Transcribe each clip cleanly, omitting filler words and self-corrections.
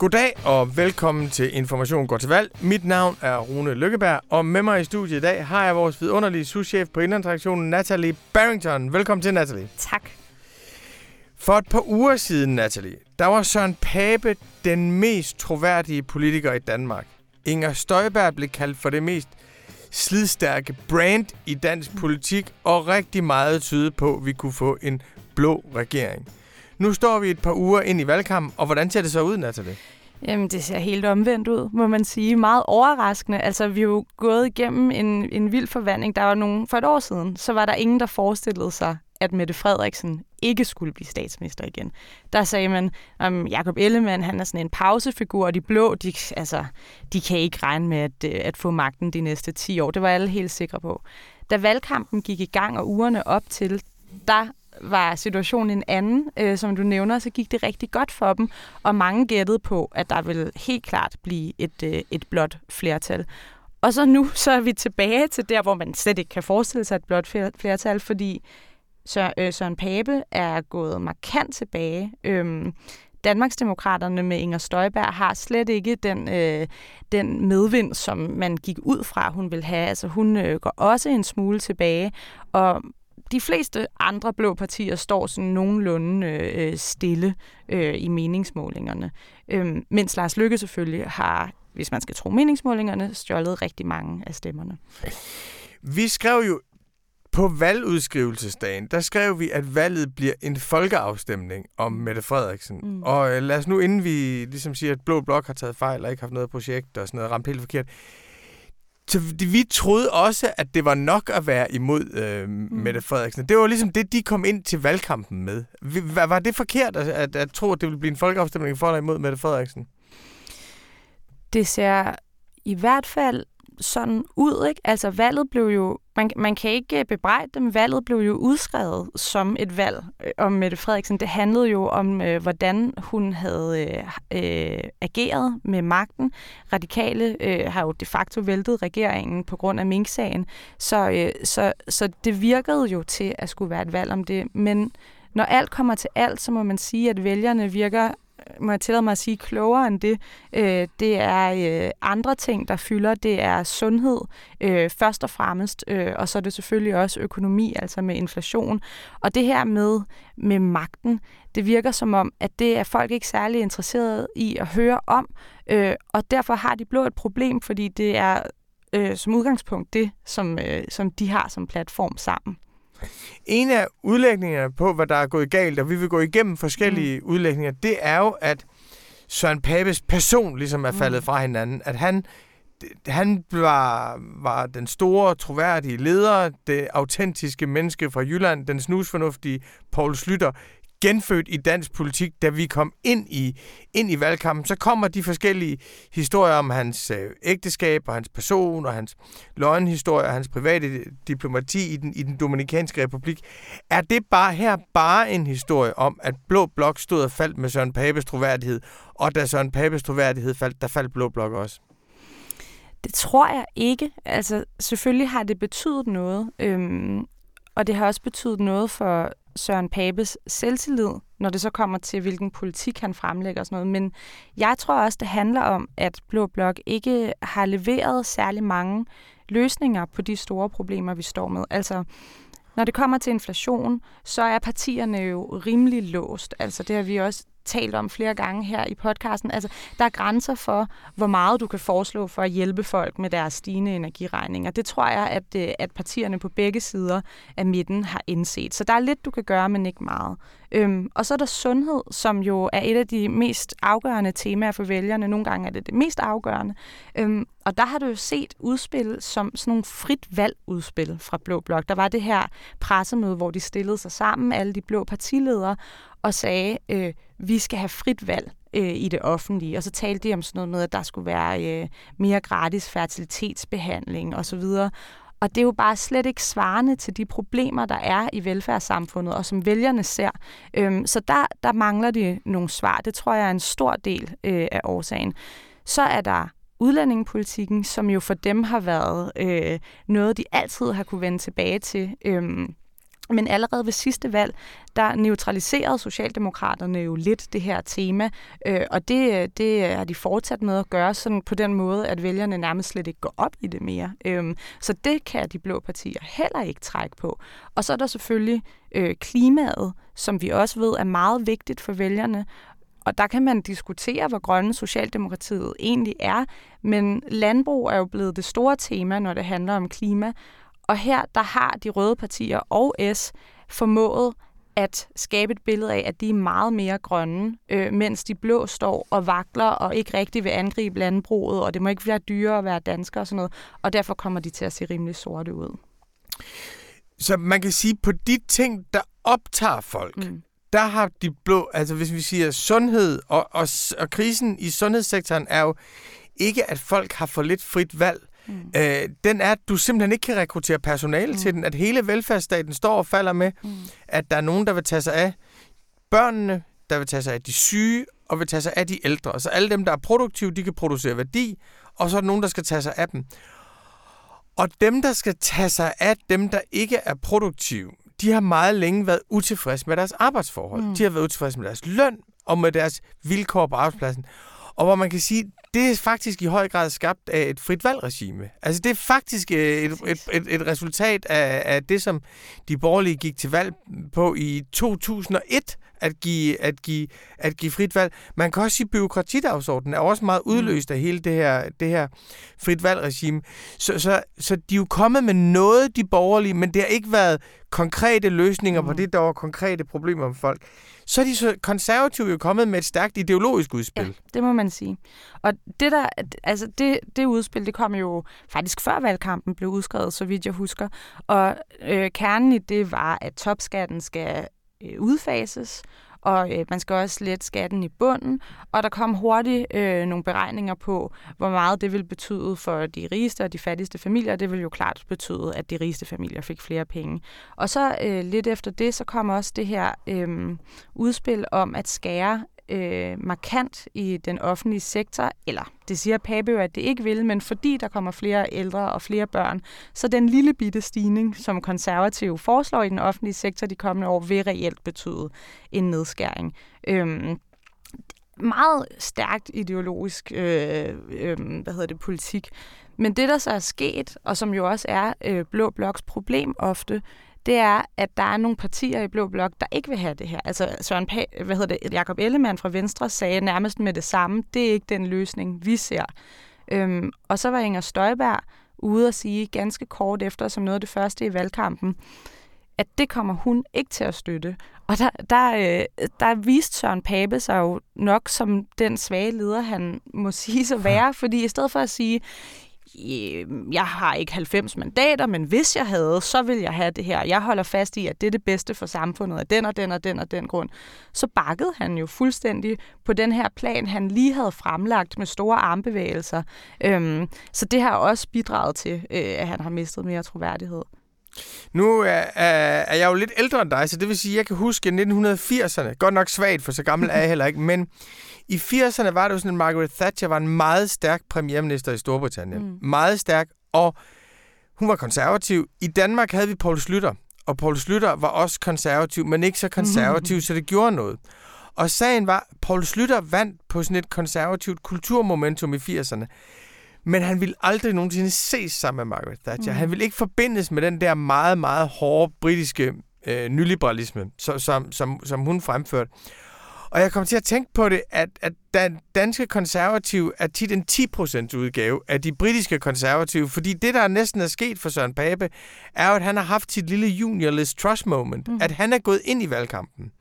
Goddag og velkommen til Information går til valg. Mit navn er Rune Lykkeberg, og med mig i studiet i dag har jeg vores vidunderlige souschef på indlandsredaktionen, Nathalie Barrington. Velkommen til, Nathalie. Tak. For et par uger siden, Nathalie, der var Søren Pape den mest troværdige politiker i Danmark. Inger Støjberg blev kaldt for det mest slidstærke brand i dansk politik, og rigtig meget tyder på, at vi kunne få en blå regering. Nu står vi et par uger ind i valgkampen, og hvordan ser det så ud, Nathalie? Jamen, det ser helt omvendt ud, må man sige. Meget overraskende. Altså, vi er jo gået igennem en vild forvandling. Der var nogen for et år siden, så var der ingen, der forestillede sig, at Mette Frederiksen ikke skulle blive statsminister igen. Der sagde man, at Jacob Ellemann, han er sådan en pausefigur, og de blå, de kan ikke regne med at få magten de næste 10 år. Det var alle helt sikre på. Da valgkampen gik i gang, og ugerne op til, der var situationen en anden, som du nævner, så gik det rigtig godt for dem, og mange gættede på, at der ville helt klart blive et blåt flertal. Og så nu, så er vi tilbage til der, hvor man slet ikke kan forestille sig et blåt flertal, fordi Søren Pape er gået markant tilbage. Danmarksdemokraterne med Inger Støjberg har slet ikke den medvind, som man gik ud fra, hun ville have. Altså, hun går også en smule tilbage, og de fleste andre blå partier står sådan nogenlunde stille i meningsmålingerne. Mens Lars Løkke selvfølgelig har, hvis man skal tro meningsmålingerne, stjålet rigtig mange af stemmerne. Vi skrev jo på valgudskrivelsesdagen, der skrev vi, at valget bliver en folkeafstemning om Mette Frederiksen. Mm. Og lad os nu, inden vi ligesom siger, at Blå Blok har taget fejl og ikke haft noget projekt og sådan noget, ramt helt forkert. Så vi troede også, at det var nok at være imod Mette Frederiksen. Det var ligesom det, de kom ind til valgkampen med. Var det forkert at tro, at det ville blive en folkeafstemning for eller imod Mette Frederiksen? Det ser i hvert fald sådan ud, ikke? Altså valget blev jo, man kan ikke bebrejde dem, valget blev jo udskrevet som et valg om Mette Frederiksen. Det handlede jo om, hvordan hun havde ageret med magten. Radikale har jo de facto væltet regeringen på grund af minksagen, så det virkede jo til at skulle være et valg om det. Men når alt kommer til alt, så må man sige, at vælgerne virker, må jeg tillade mig at sige, klogere end det. Det er andre ting, der fylder. Det er sundhed først og fremmest, og så er det selvfølgelig også økonomi, altså med inflation. Og det her med magten, det virker som om, at det er folk ikke særlig interesserede i at høre om, og derfor har de blå et problem, fordi det er som udgangspunkt det, som de har som platform sammen. En af udlægningerne på, hvad der er gået galt, og vi vil gå igennem forskellige udlægninger, det er jo, at Søren Papes person ligesom er faldet fra hinanden. At han var den store, troværdige leder, det autentiske menneske fra Jylland, den snusfornuftige Poul Schlüter, genfødt i dansk politik, da vi kom ind i valgkampen. Så kommer de forskellige historier om hans ægteskab og hans person og hans løgnhistorie og hans private diplomati i den Dominikanske Republik. Er det bare en historie om, at Blå Blok stod og faldt med Søren Papes troværdighed, og da Søren Papes troværdighed faldt, der faldt Blå Blok også? Det tror jeg ikke. Altså, selvfølgelig har det betydet noget, og det har også betydet noget for Søren Papes selvtillid, når det så kommer til, hvilken politik han fremlægger og sådan noget. Men jeg tror også, det handler om, at Blå Blok ikke har leveret særlig mange løsninger på de store problemer, vi står med. Altså, når det kommer til inflation, så er partierne jo rimelig låst. Altså, det har vi også talt om flere gange her i podcasten. Altså, der er grænser for, hvor meget du kan foreslå for at hjælpe folk med deres stigende energiregninger. Det tror jeg, at partierne på begge sider af midten har indset. Så der er lidt, du kan gøre, men ikke meget. Og så er der sundhed, som jo er et af de mest afgørende temaer for vælgerne. Nogle gange er det mest afgørende. Og der har du jo set udspil som sådan nogle frit valgudspil fra Blå Blok. Der var det her pressemøde, hvor de stillede sig sammen, alle de blå partiledere, og sagde, vi skal have frit valg i det offentlige. Og så talte de om sådan noget med, at der skulle være mere gratis fertilitetsbehandling osv. Og det er jo bare slet ikke svarende til de problemer, der er i velfærdssamfundet, og som vælgerne ser. Så der mangler de nogle svar. Det tror jeg er en stor del af årsagen. Så er der udlændingepolitikken, som jo for dem har været noget, de altid har kunne vende tilbage til. Men allerede ved sidste valg, der neutraliserede Socialdemokraterne jo lidt det her tema, og det har de fortsat med at gøre sådan på den måde, at vælgerne nærmest slet ikke går op i det mere. Så det kan de blå partier heller ikke trække på. Og så er der selvfølgelig klimaet, som vi også ved er meget vigtigt for vælgerne. Og der kan man diskutere, hvor grønne Socialdemokratiet egentlig er, men landbrug er jo blevet det store tema, når det handler om klima. Og her, der har de røde partier og S formået at skabe et billede af, at de er meget mere grønne, mens de blå står og vakler og ikke rigtig vil angribe landbruget, og det må ikke være dyrere at være dansker og sådan noget, og derfor kommer de til at se rimelig sorte ud. Så man kan sige, på de ting, der optager folk, der har de blå, altså hvis vi siger sundhed, og krisen i sundhedssektoren er jo ikke, at folk har for lidt frit valg. Den er, at du simpelthen ikke kan rekruttere personale til den, at hele velfærdsstaten står og falder med, at der er nogen, der vil tage sig af børnene, der vil tage sig af de syge, og vil tage sig af de ældre. Så alle dem, der er produktive, de kan producere værdi, og så er der nogen, der skal tage sig af dem. Og dem, der skal tage sig af dem, der ikke er produktive, de har meget længe været utilfredse med deres arbejdsforhold. De har været utilfredse med deres løn og med deres vilkår på arbejdspladsen. Og hvor man kan sige, det er faktisk i høj grad skabt af et frit valgregime. Altså det er faktisk et resultat af det, som de borgerlige gik til valg på i 2001, at give frit valg. Man kan også sige, at byråkratidagsordenen er også meget udløst af hele det her frit valgregime. Så de er jo kommet med noget, de borgerlige, men det har ikke været konkrete løsninger på det, der var konkrete problemer med folk. Så er de så konservative jo kommet med et stærkt ideologisk udspil. Ja, det må man sige. Og det der, altså det udspil, det kom jo faktisk før valgkampen blev udskrevet, så vidt jeg husker. Og kernen i det var, at topskatten skal udfases, og man skal også lette skatten i bunden, og der kom hurtigt nogle beregninger på, hvor meget det ville betyde for de rigeste og de fattigste familier, det ville jo klart betyde, at de rigeste familier fik flere penge. Og så lidt efter det, så kom også det her udspil om at skære markant i den offentlige sektor, eller det siger Pape, at det ikke vil, men fordi der kommer flere ældre og flere børn, så den lille bitte stigning, som konservative foreslår i den offentlige sektor de kommende år, vil reelt betyde en nedskæring. Meget stærkt ideologisk politik. Men det, der så er sket, og som jo også er blå bloks problem ofte, det er, at der er nogle partier i blå blok, der ikke vil have det her. Altså Søren Pape, Jacob Ellemann fra Venstre sagde nærmest med det samme, det er ikke den løsning, vi ser. Og så var Inger Støjberg ude at sige ganske kort efter, som noget af det første i valgkampen, at det kommer hun ikke til at støtte. Og der viste Søren Pape sig jo nok som den svage leder, han må sige så være, fordi i stedet for at sige, jeg har ikke 90 mandater, men hvis jeg havde, så ville jeg have det her. Jeg holder fast i, at det er det bedste for samfundet af den og den grund. Så bakkede han jo fuldstændig på den her plan, han lige havde fremlagt med store armbevægelser. Så det har også bidraget til, at han har mistet mere troværdighed. Nu er jeg jo lidt ældre end dig, så det vil sige, at jeg kan huske 1980'erne. Godt nok svagt, for så gammel er jeg heller ikke, men i 80'erne var det jo sådan, at Margaret Thatcher var en meget stærk premierminister i Storbritannien. Meget stærk, og hun var konservativ. I Danmark havde vi Poul Schlüter, og Poul Schlüter var også konservativ, men ikke så konservativ, så det gjorde noget. Og sagen var, at Poul Schlüter vandt på sådan et konservativt kulturmomentum i 80'erne. Men han ville aldrig nogensinde ses sammen med Margaret Thatcher. Han ville ikke forbindes med den der meget, meget hårde britiske nyliberalisme, som hun fremførte. Og jeg kom til at tænke på det, at danske konservative er tit en 10% udgave af de britiske konservative, fordi det, der næsten er sket for Søren Pape, er jo, at han har haft sit lille junior Liz Truss moment, at han er gået ind i valgkampen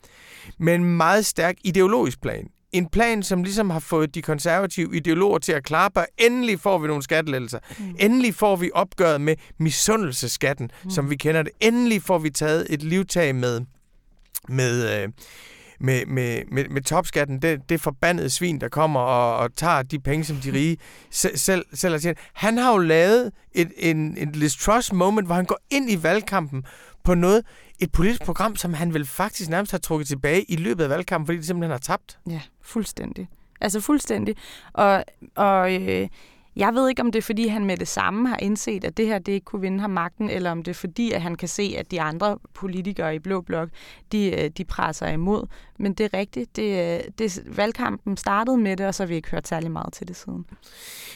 med en meget stærk ideologisk plan. En plan, som ligesom har fået de konservative ideologer til at klappe, endelig får vi nogle skattelettelser. Endelig får vi opgøret med misundelsesskatten, som vi kender det. Endelig får vi taget et livtag med topskatten, det forbandede svin, der kommer og tager de penge, som de rige selv har tjent. Han har jo lavet en Liz Truss moment, hvor han går ind i valgkampen på noget, et politisk program, som han vel faktisk nærmest har trukket tilbage i løbet af valgkampen, fordi det simpelthen har tabt. Ja, fuldstændig. Altså fuldstændig. Og Jeg ved ikke, om det er, fordi han med det samme har indset, at det her det ikke kunne vinde ham magten, eller om det er, fordi at han kan se, at de andre politikere i Blå Blok, de presser imod. Men det er rigtigt. Valgkampen startede med det, og så har vi ikke hørt særlig meget til det siden.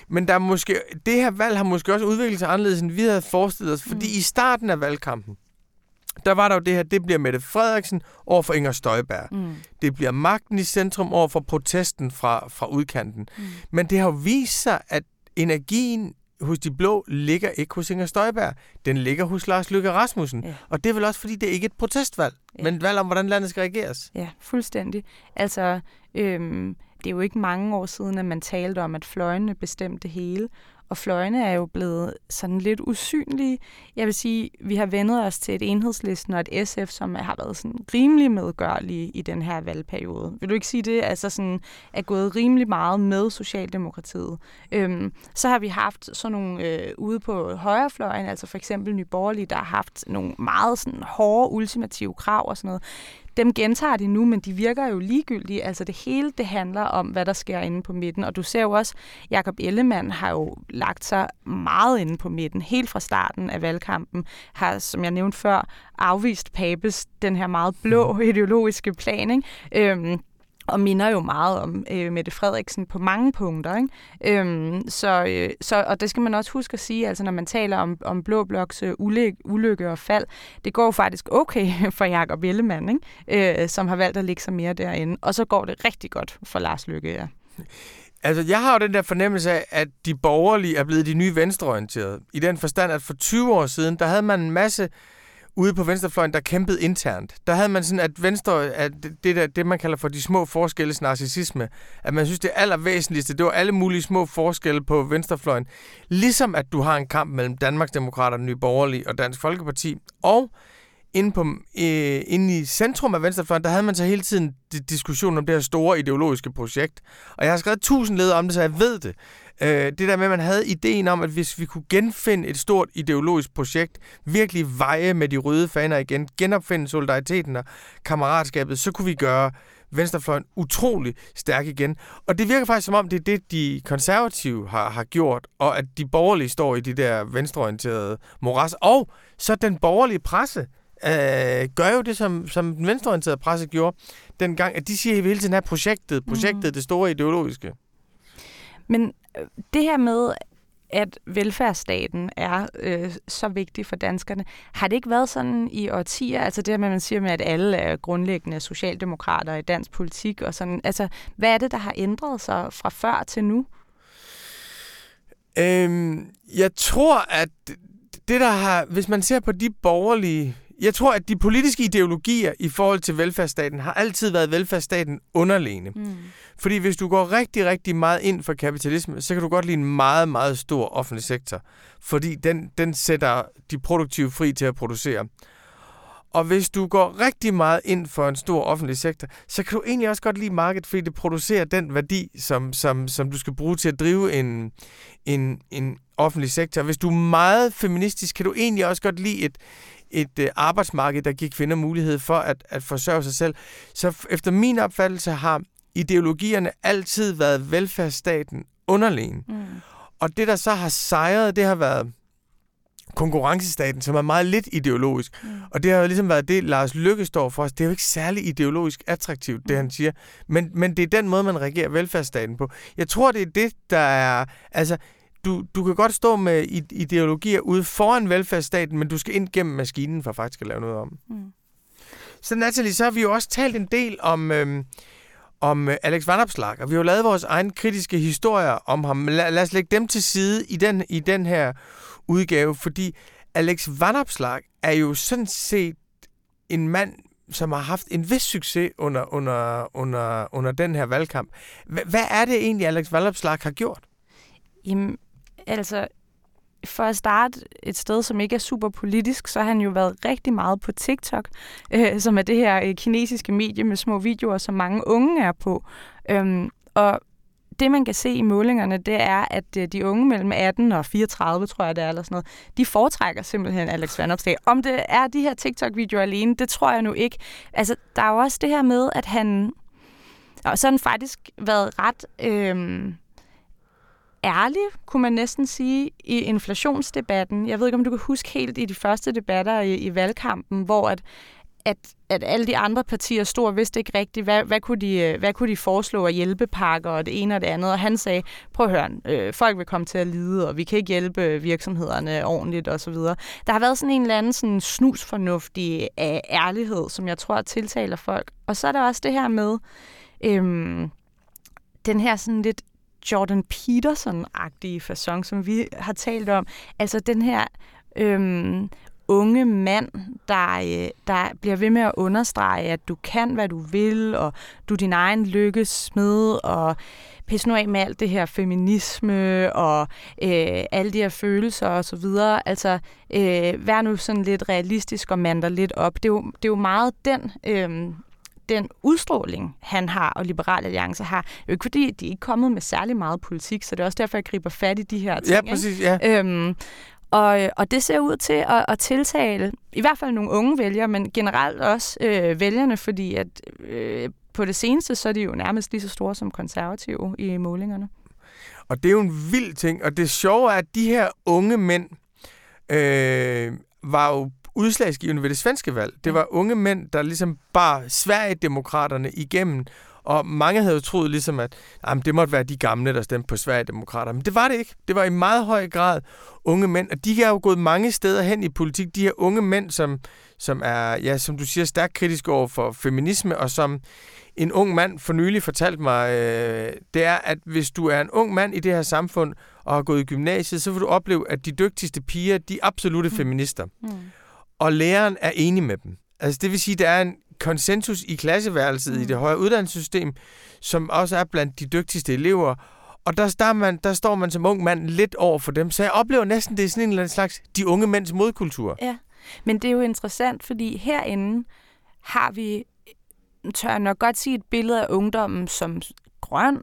Men der er måske, det her valg har måske også udviklet sig anderledes, end vi havde forestillet os. Fordi i starten af valgkampen, der var der jo det her, det bliver Mette Frederiksen over for Inger Støjberg. Mm. Det bliver magten i centrum over for protesten fra udkanten. Mm. Men det har jo vist sig, at energien hos de blå ligger ikke hos Inger Støjberg. Den ligger hos Lars Løkke Rasmussen. Ja. Og det er vel også, fordi det ikke er et protestvalg, men et valg om, hvordan landet skal regeres. Ja, fuldstændig. Altså, det er jo ikke mange år siden, at man talte om, at fløjene bestemte det hele. Og fløjene er jo blevet sådan lidt usynlige. Jeg vil sige, vi har vendet os til et Enhedslisten og et SF, som har været sådan rimelig medgørlige i den her valgperiode. Vil du ikke sige det? Altså sådan er gået rimelig meget med Socialdemokratiet. Så har vi haft sådan nogle ude på højrefløjen, altså for eksempel Nye Borgerlige, der har haft nogle meget sådan hårde, ultimative krav og sådan noget. Dem gentager de nu, men de virker jo ligegyldige. Altså det hele, det handler om, hvad der sker inde på midten. Og du ser jo også, Jacob Ellemann har jo lagt sig meget inde på midten. Helt fra starten af valgkampen har, som jeg nævnte før, afvist Papes den her meget blå ideologiske plan, ikke? Og minder jo meget om Mette Frederiksen på mange punkter, ikke? Og det skal man også huske at sige, altså når man taler om Blå Bloks ulykke og fald, det går faktisk okay for Jacob Ellemann, ikke? Som har valgt at lægge sig mere derinde, og så går det rigtig godt for Lars Løkke, ja. Altså, jeg har jo den der fornemmelse af, at de borgerlige er blevet de nye venstreorienterede. I den forstand, at for 20 år siden, der havde man en masse ude på venstrefløjen, der kæmpede internt. Der havde man sådan, at venstre, at det man kalder for de små forskelles narcissisme, at man synes, det allervæsentligste, det var alle mulige små forskelle på venstrefløjen. Ligesom at du har en kamp mellem Danmarksdemokraterne, Nye Borgerlige og Dansk Folkeparti. Og inde i centrum af venstrefløjen, der havde man så hele tiden diskussion om det her store ideologiske projekt. Og jeg har skrevet 1000 ledere om det, så jeg ved det. Det der med, at man havde ideen om, at hvis vi kunne genfinde et stort ideologisk projekt, virkelig veje med de røde faner igen, genopfinde solidariteten og kammeratskabet, så kunne vi gøre venstrefløjen utrolig stærk igen. Og det virker faktisk som om, det er det, de konservative har gjort, og at de borgerlige står i de der venstreorienterede moras. Og så den borgerlige presse gør jo det, som den venstreorienterede presse gjorde dengang, at de siger hele tiden her projektet, det store ideologiske. Men det her med, at velfærdsstaten er så vigtig for danskerne, har det ikke været sådan i årtier? Altså det her med, man siger med, at alle er grundlæggende socialdemokrater i dansk politik og sådan. Altså, hvad er det, der har ændret sig fra før til nu? Jeg tror, at det, der har... Hvis man ser på de borgerlige... Jeg tror, at de politiske ideologier i forhold til velfærdsstaten har altid været velfærdsstaten underlegne. Mm. Fordi hvis du går rigtig, rigtig meget ind for kapitalisme, så kan du godt lide en meget, meget stor offentlig sektor. Fordi den sætter de produktive fri til at producere. Og hvis du går rigtig meget ind for en stor offentlig sektor, så kan du egentlig også godt lide markedet, fordi det producerer den værdi, som du skal bruge til at drive en offentlig sektor. Hvis du er meget feministisk, kan du egentlig også godt lide et arbejdsmarked, der giver kvinder mulighed for at forsørge sig selv. Så efter min opfattelse har ideologierne altid været velfærdsstaten underlegen. Mm. Og det, der så har sejret, det har været konkurrencestaten, som er meget lidt ideologisk. Mm. Og det har jo ligesom været det, Lars Løkke står for os. Det er jo ikke særlig ideologisk attraktivt, det han siger. Men det er den måde, man regerer velfærdsstaten på. Jeg tror, det er det, der er... Altså, du kan godt stå med ideologier ude foran velfærdsstaten, men du skal ind gennem maskinen for faktisk at lave noget om. Mm. Så Nathalie, så har vi jo også talt en del om Alex Vanopslagh, og vi har jo lavet vores egen kritiske historier om ham. Lad os lægge dem til side i den her udgave, fordi Alex Vanopslagh er jo sådan set en mand, som har haft en vis succes under den her valgkamp. Hvad er det egentlig, Alex Vanopslagh har gjort? Jamen, altså, for at starte et sted, som ikke er super politisk, så har han jo været rigtig meget på TikTok, som er det her kinesiske medie med små videoer, som mange unge er på. Og det, man kan se i målingerne, det er, at de unge mellem 18 og 34, tror jeg det er, eller sådan noget, de foretrækker simpelthen Alex Vanopslagh. Om det er de her TikTok-videoer alene, det tror jeg nu ikke. Altså, der er jo også det her med, at han... Og så har han faktisk været ret... ærlig, kunne man næsten sige, i inflationsdebatten. Jeg ved ikke, om du kan huske helt i de første debatter i valgkampen, hvor at alle de andre partier stod og vidste ikke rigtigt, hvad kunne de foreslå af hjælpepakker og det ene og det andet. Og han sagde, prøv at høre, folk vil komme til at lide, og vi kan ikke hjælpe virksomhederne ordentligt osv. Der har været sådan en eller anden sådan snusfornuftig ærlighed, som jeg tror tiltaler folk. Og så er der også det her med den her sådan lidt Jordan Peterson-agtige facon, som vi har talt om. Altså den her unge mand, der bliver ved med at understrege, at du kan, hvad du vil, og du er din egen lykkes smed, og pis nu af med alt det her feminisme, og alle de her følelser og så videre. Altså, vær nu sådan lidt realistisk og mand dig lidt op. Det er jo meget den udstråling, han har, og Liberal Alliance har. Det er jo ikke, fordi de er ikke kommet med særlig meget politik, så det er også derfor, jeg griber fat i de her ting. Ja, præcis, ja. Og det ser ud til at tiltale i hvert fald nogle unge vælgere, men generelt også vælgerne, fordi at på det seneste, så er de jo nærmest lige så store som konservative i målingerne. Og det er jo en vild ting, og det sjove er, at de her unge mænd var jo udslagsgivende ved det svenske valg. Det var unge mænd, der ligesom bar Sverigedemokraterne igennem, og mange havde jo troet ligesom, at det måtte være de gamle, der stemte på Sverigedemokraterne. Men det var det ikke. Det var i meget høj grad unge mænd, og de er jo gået mange steder hen i politik. De her unge mænd, som er, ja, som du siger, stærkt kritiske over for feminisme, og som en ung mand for nylig fortalte mig, det er, at hvis du er en ung mand i det her samfund og har gået i gymnasiet, så vil du opleve, at de dygtigste piger, de er absolutte feminister. Mm. Og læreren er enig med dem. Altså det vil sige, der er en konsensus i klasseværelset i det højere uddannelsessystem, som også er blandt de dygtigste elever. Og der står man som ung mand lidt over for dem. Så jeg oplever næsten, det er sådan en eller anden slags de unge mænds modkultur. Ja, men det er jo interessant, fordi herinde har vi, tør jeg nok godt sige, et billede af ungdommen som grøn,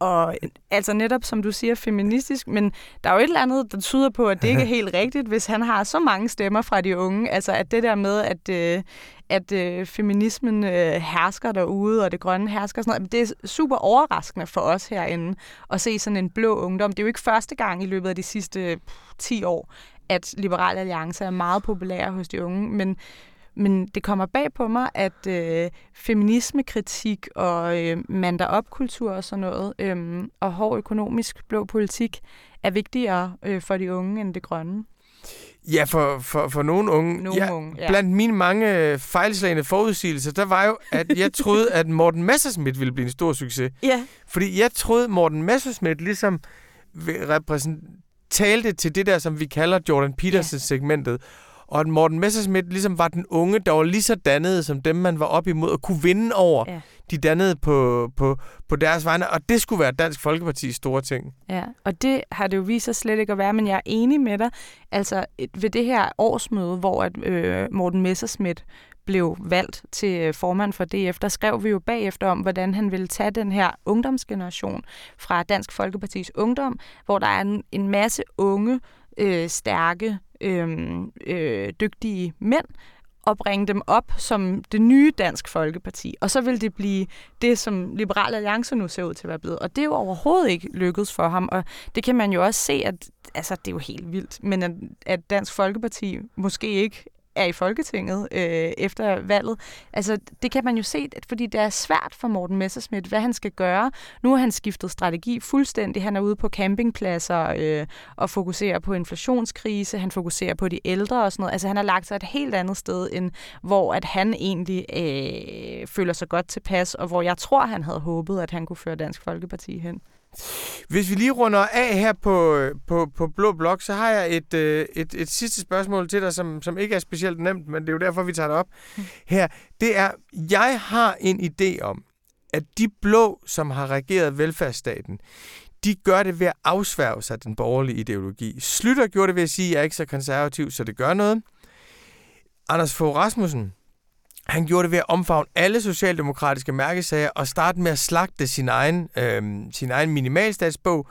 og altså netop, som du siger, feministisk, men der er jo et eller andet, der tyder på, at det ikke er helt rigtigt, hvis han har så mange stemmer fra de unge. Altså at det der med, at feminismen hersker derude, og det grønne hersker og sådan noget, det er super overraskende for os herinde at se sådan en blå ungdom. Det er jo ikke første gang i løbet af de sidste 10 år, at Liberal Alliance er meget populære hos de unge, men det kommer bag på mig, at feminismekritik og mand-der-op-kultur og sådan noget, og hård økonomisk blå politik, er vigtigere for de unge end det grønne. Ja, for nogle unge. Nogle unge. Blandt mine mange fejlslagende forudsigelser, der var jo, at jeg troede, at Morten Messerschmidt ville blive en stor succes. Ja. Fordi jeg troede, Morten Messerschmidt ligesom talte til det der, som vi kalder Jordan Peterson-segmentet, og at Morten Messerschmidt ligesom var den unge, der var lige så dannede som dem, man var op imod, og kunne vinde over de dannede på deres vegne. Og det skulle være Dansk Folkepartis store ting. Ja, og det har det jo vist sig slet ikke at være, men jeg er enig med dig. Altså ved det her årsmøde, hvor Morten Messerschmidt blev valgt til formand for DF, der skrev vi jo bagefter om, hvordan han ville tage den her ungdomsgeneration fra Dansk Folkepartis ungdom, hvor der er en masse unge, stærke, dygtige mænd, og bringe dem op som det nye Dansk Folkeparti. Og så vil det blive det, som Liberal Alliance nu ser ud til at være blevet. Og det er jo overhovedet ikke lykkedes for ham. Og det kan man jo også se, at det er jo helt vildt, men at Dansk Folkeparti måske ikke er i Folketinget efter valget. Altså, det kan man jo se, fordi det er svært for Morten Messerschmidt, hvad han skal gøre. Nu har han skiftet strategi fuldstændig. Han er ude på campingpladser og fokuserer på inflationskrise. Han fokuserer på de ældre og sådan noget. Altså, han har lagt sig et helt andet sted, end hvor at han egentlig føler sig godt tilpas, og hvor jeg tror, han havde håbet, at han kunne føre Dansk Folkeparti hen. Hvis vi lige runder af her på Blå Blok, så har jeg et sidste spørgsmål til dig, som ikke er specielt nemt, men det er jo derfor, vi tager det op her. Det er, jeg har en idé om, at de blå, som har regeret velfærdsstaten, de gør det ved at afsværge sig den borgerlige ideologi. Schlüter gjorde det ved at sige, at jeg er ikke så konservativ, så det gør noget. Anders Fogh Rasmussen, han gjorde det ved at omfavne alle socialdemokratiske mærkesager og starte med at slagte sin egen minimalstatsbog.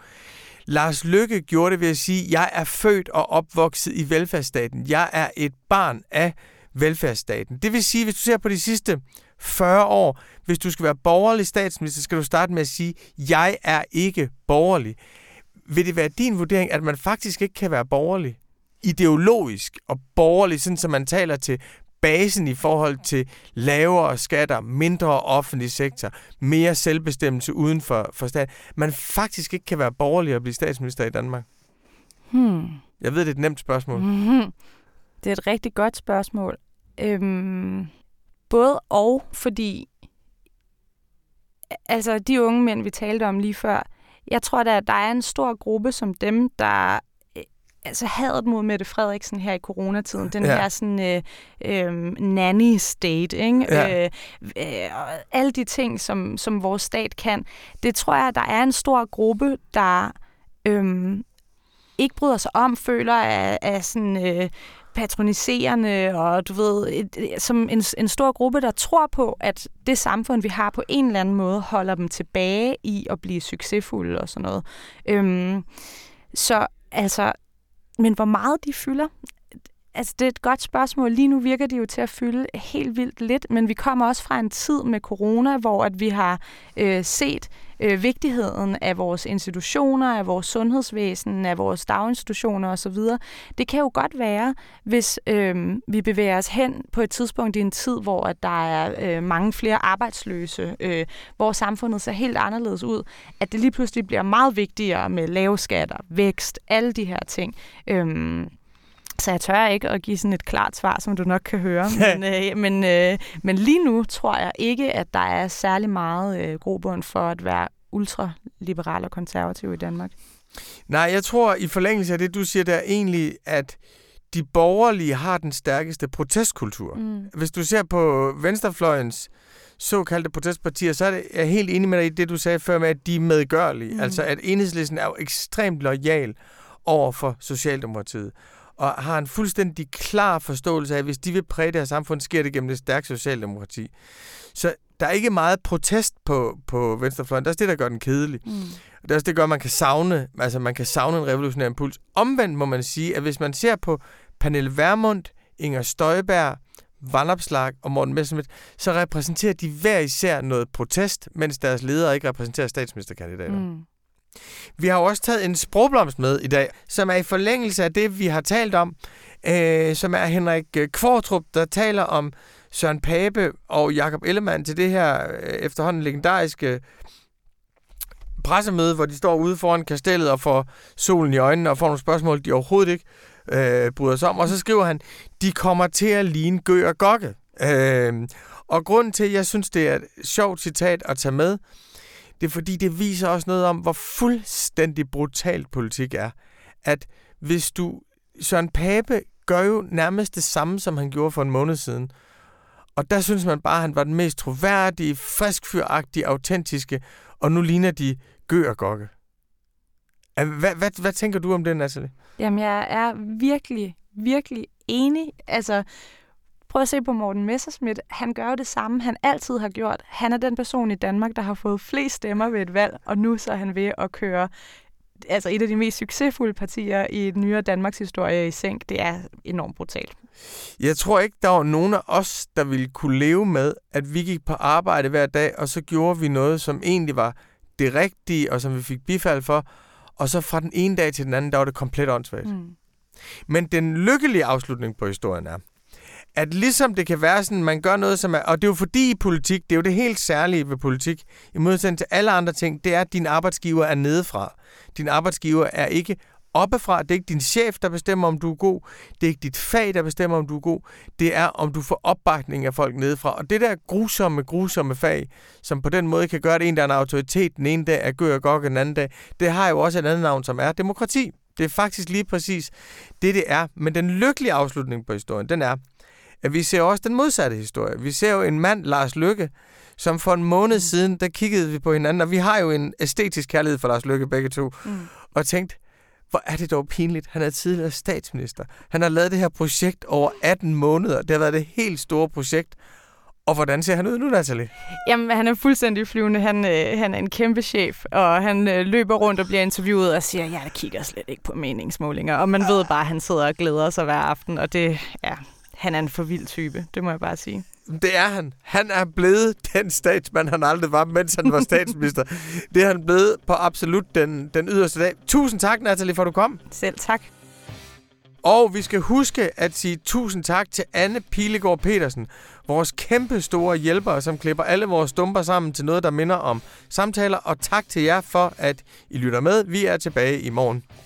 Lars Løkke gjorde det ved at sige, jeg er født og opvokset i velfærdsstaten. Jeg er et barn af velfærdsstaten. Det vil sige, hvis du ser på de sidste 40 år. Hvis du skal være borgerlig statsminister, skal du starte med at sige, jeg er ikke borgerlig. Vil det være din vurdering, at man faktisk ikke kan være borgerlig? Ideologisk og borgerlig, sådan som man taler til basen i forhold til lavere skatter, mindre offentlig sektor, mere selvbestemmelse uden for stat. Man faktisk ikke kan være borgerlig og blive statsminister i Danmark. Jeg ved, det er et nemt spørgsmål. Det er et rigtig godt spørgsmål. Både og, fordi altså de unge mænd, vi talte om lige før, jeg tror da, at der er en stor gruppe som dem, der altså hadet mod Mette Frederiksen her i coronatiden, den her sådan nanny state, ikke? Og alle de ting, som vores stat kan, det tror jeg, at der er en stor gruppe, der ikke bryder sig om, føler af sådan patroniserende, og du ved, som en stor gruppe, der tror på, at det samfund, vi har på en eller anden måde, holder dem tilbage i at blive succesfulde og sådan noget. Så altså, men hvor meget de fylder? Altså, det er et godt spørgsmål. Lige nu virker de jo til at fylde helt vildt lidt, men vi kommer også fra en tid med corona, hvor at vi har set vigtigheden af vores institutioner, af vores sundhedsvæsen, af vores daginstitutioner osv. Det kan jo godt være, hvis vi bevæger os hen på et tidspunkt i en tid, hvor at der er mange flere arbejdsløse, hvor samfundet ser helt anderledes ud, at det lige pludselig bliver meget vigtigere med lave skatter, vækst, alle de her ting. Så jeg tør ikke at give sådan et klart svar, som du nok kan høre. Men lige nu tror jeg ikke, at der er særlig meget grobund for at være ultraliberal og konservativ i Danmark. Nej, jeg tror i forlængelse af det, du siger, der egentlig, at de borgerlige har den stærkeste protestkultur. Hvis du ser på venstrefløjens såkaldte protestpartier, så er det, jeg er helt enig med dig i det, du sagde før med, at de er medgørlige. Altså at Enhedslisten er jo ekstremt loyal over for Socialdemokratiet, og har en fuldstændig klar forståelse af, at hvis de vil præge det her samfund, sker det gennem det stærke socialdemokrati. Så der er ikke meget protest på venstrefløjen. Det er også det, der gør den kedelig. Det er også det, der gør, at man kan savne en revolutionær impuls. Omvendt må man sige, at hvis man ser på Pernille Værmund, Inger Støjberg, Vanopslagh og Morten Messerschmidt, så repræsenterer de hver især noget protest, mens deres ledere ikke repræsenterer statsministerkandidater. Vi har også taget en sprogblomst med i dag, som er i forlængelse af det, vi har talt om, som er Henrik Kvartrup, der taler om Søren Pape og Jacob Ellemann til det her efterhånden legendariske pressemøde, hvor de står ude foran kastellet og får solen i øjnene og får nogle spørgsmål, de overhovedet ikke bryder sig om. Og så skriver han, de kommer til at ligne Gø og Gokke. Og grunden til, at jeg synes, det er et sjovt citat at tage med, det er fordi, det viser også noget om, hvor fuldstændig brutal politik er. At hvis du... Søren Pape gør jo nærmest det samme, som han gjorde for en måned siden. Og der synes man bare, han var den mest troværdige, friskfyragtige, autentiske. Og nu ligner de Gø og Gokke. Hvad tænker du om det, Nathalie? Jamen, jeg er virkelig, virkelig enig. Altså... Prøv at se på Morten Messerschmidt. Han gør jo det samme, han altid har gjort. Han er den person i Danmark, der har fået flest stemmer ved et valg, og nu så er han ved at køre altså et af de mest succesfulde partier i den nyere Danmarks historie i sænk. Det er enormt brutalt. Jeg tror ikke, der var nogen af os, der ville kunne leve med, at vi gik på arbejde hver dag, og så gjorde vi noget, som egentlig var det rigtige, og som vi fik bifald for, og så fra den ene dag til den anden, der var det komplet åndssvagt. Men den lykkelige afslutning på historien er, at ligesom det kan være sådan, man gør noget, som er... Og det er jo fordi i politik, det er jo det helt særlige ved politik, i modsætning til alle andre ting, det er, at din arbejdsgiver er nedefra. Din arbejdsgiver er ikke oppefra. Det er ikke din chef, der bestemmer, om du er god. Det er ikke dit fag, der bestemmer, om du er god. Det er, om du får opbakning af folk nedefra. Og det der grusomme fag, som på den måde kan gøre, at en, der er en autoritet den ene dag, er Gø og Gokke den anden dag, det har jo også et andet navn, som er demokrati. Det er faktisk lige præcis det er. Men den lykkelige afslutning på historien, den er... at vi ser også den modsatte historie. Vi ser jo en mand, Lars Løkke, som for en måned siden, der kiggede vi på hinanden, og vi har jo en æstetisk kærlighed for Lars Løkke begge to, og tænkte, hvor er det dog pinligt. Han er tidligere statsminister. Han har lavet det her projekt over 18 måneder. Det har været det helt store projekt. Og hvordan ser han ud nu, Nathalie? Jamen, han er fuldstændig flyvende. Han er en kæmpe chef, og han løber rundt og bliver interviewet og siger, jeg kigger slet ikke på meningsmålinger. Og man ved bare, at han sidder og glæder sig hver aften, og det er... Ja. Han er en for vild type, det må jeg bare sige. Det er han. Han er blevet den statsmand, han aldrig var, mens han var statsminister. Det er han blevet på absolut den yderste dag. Tusind tak, Nathalie, for at du kom. Selv tak. Og vi skal huske at sige tusind tak til Anne Pilegaard Petersen, vores kæmpe store hjælpere, som klipper alle vores dumper sammen til noget, der minder om samtaler. Og tak til jer for, at I lytter med. Vi er tilbage i morgen.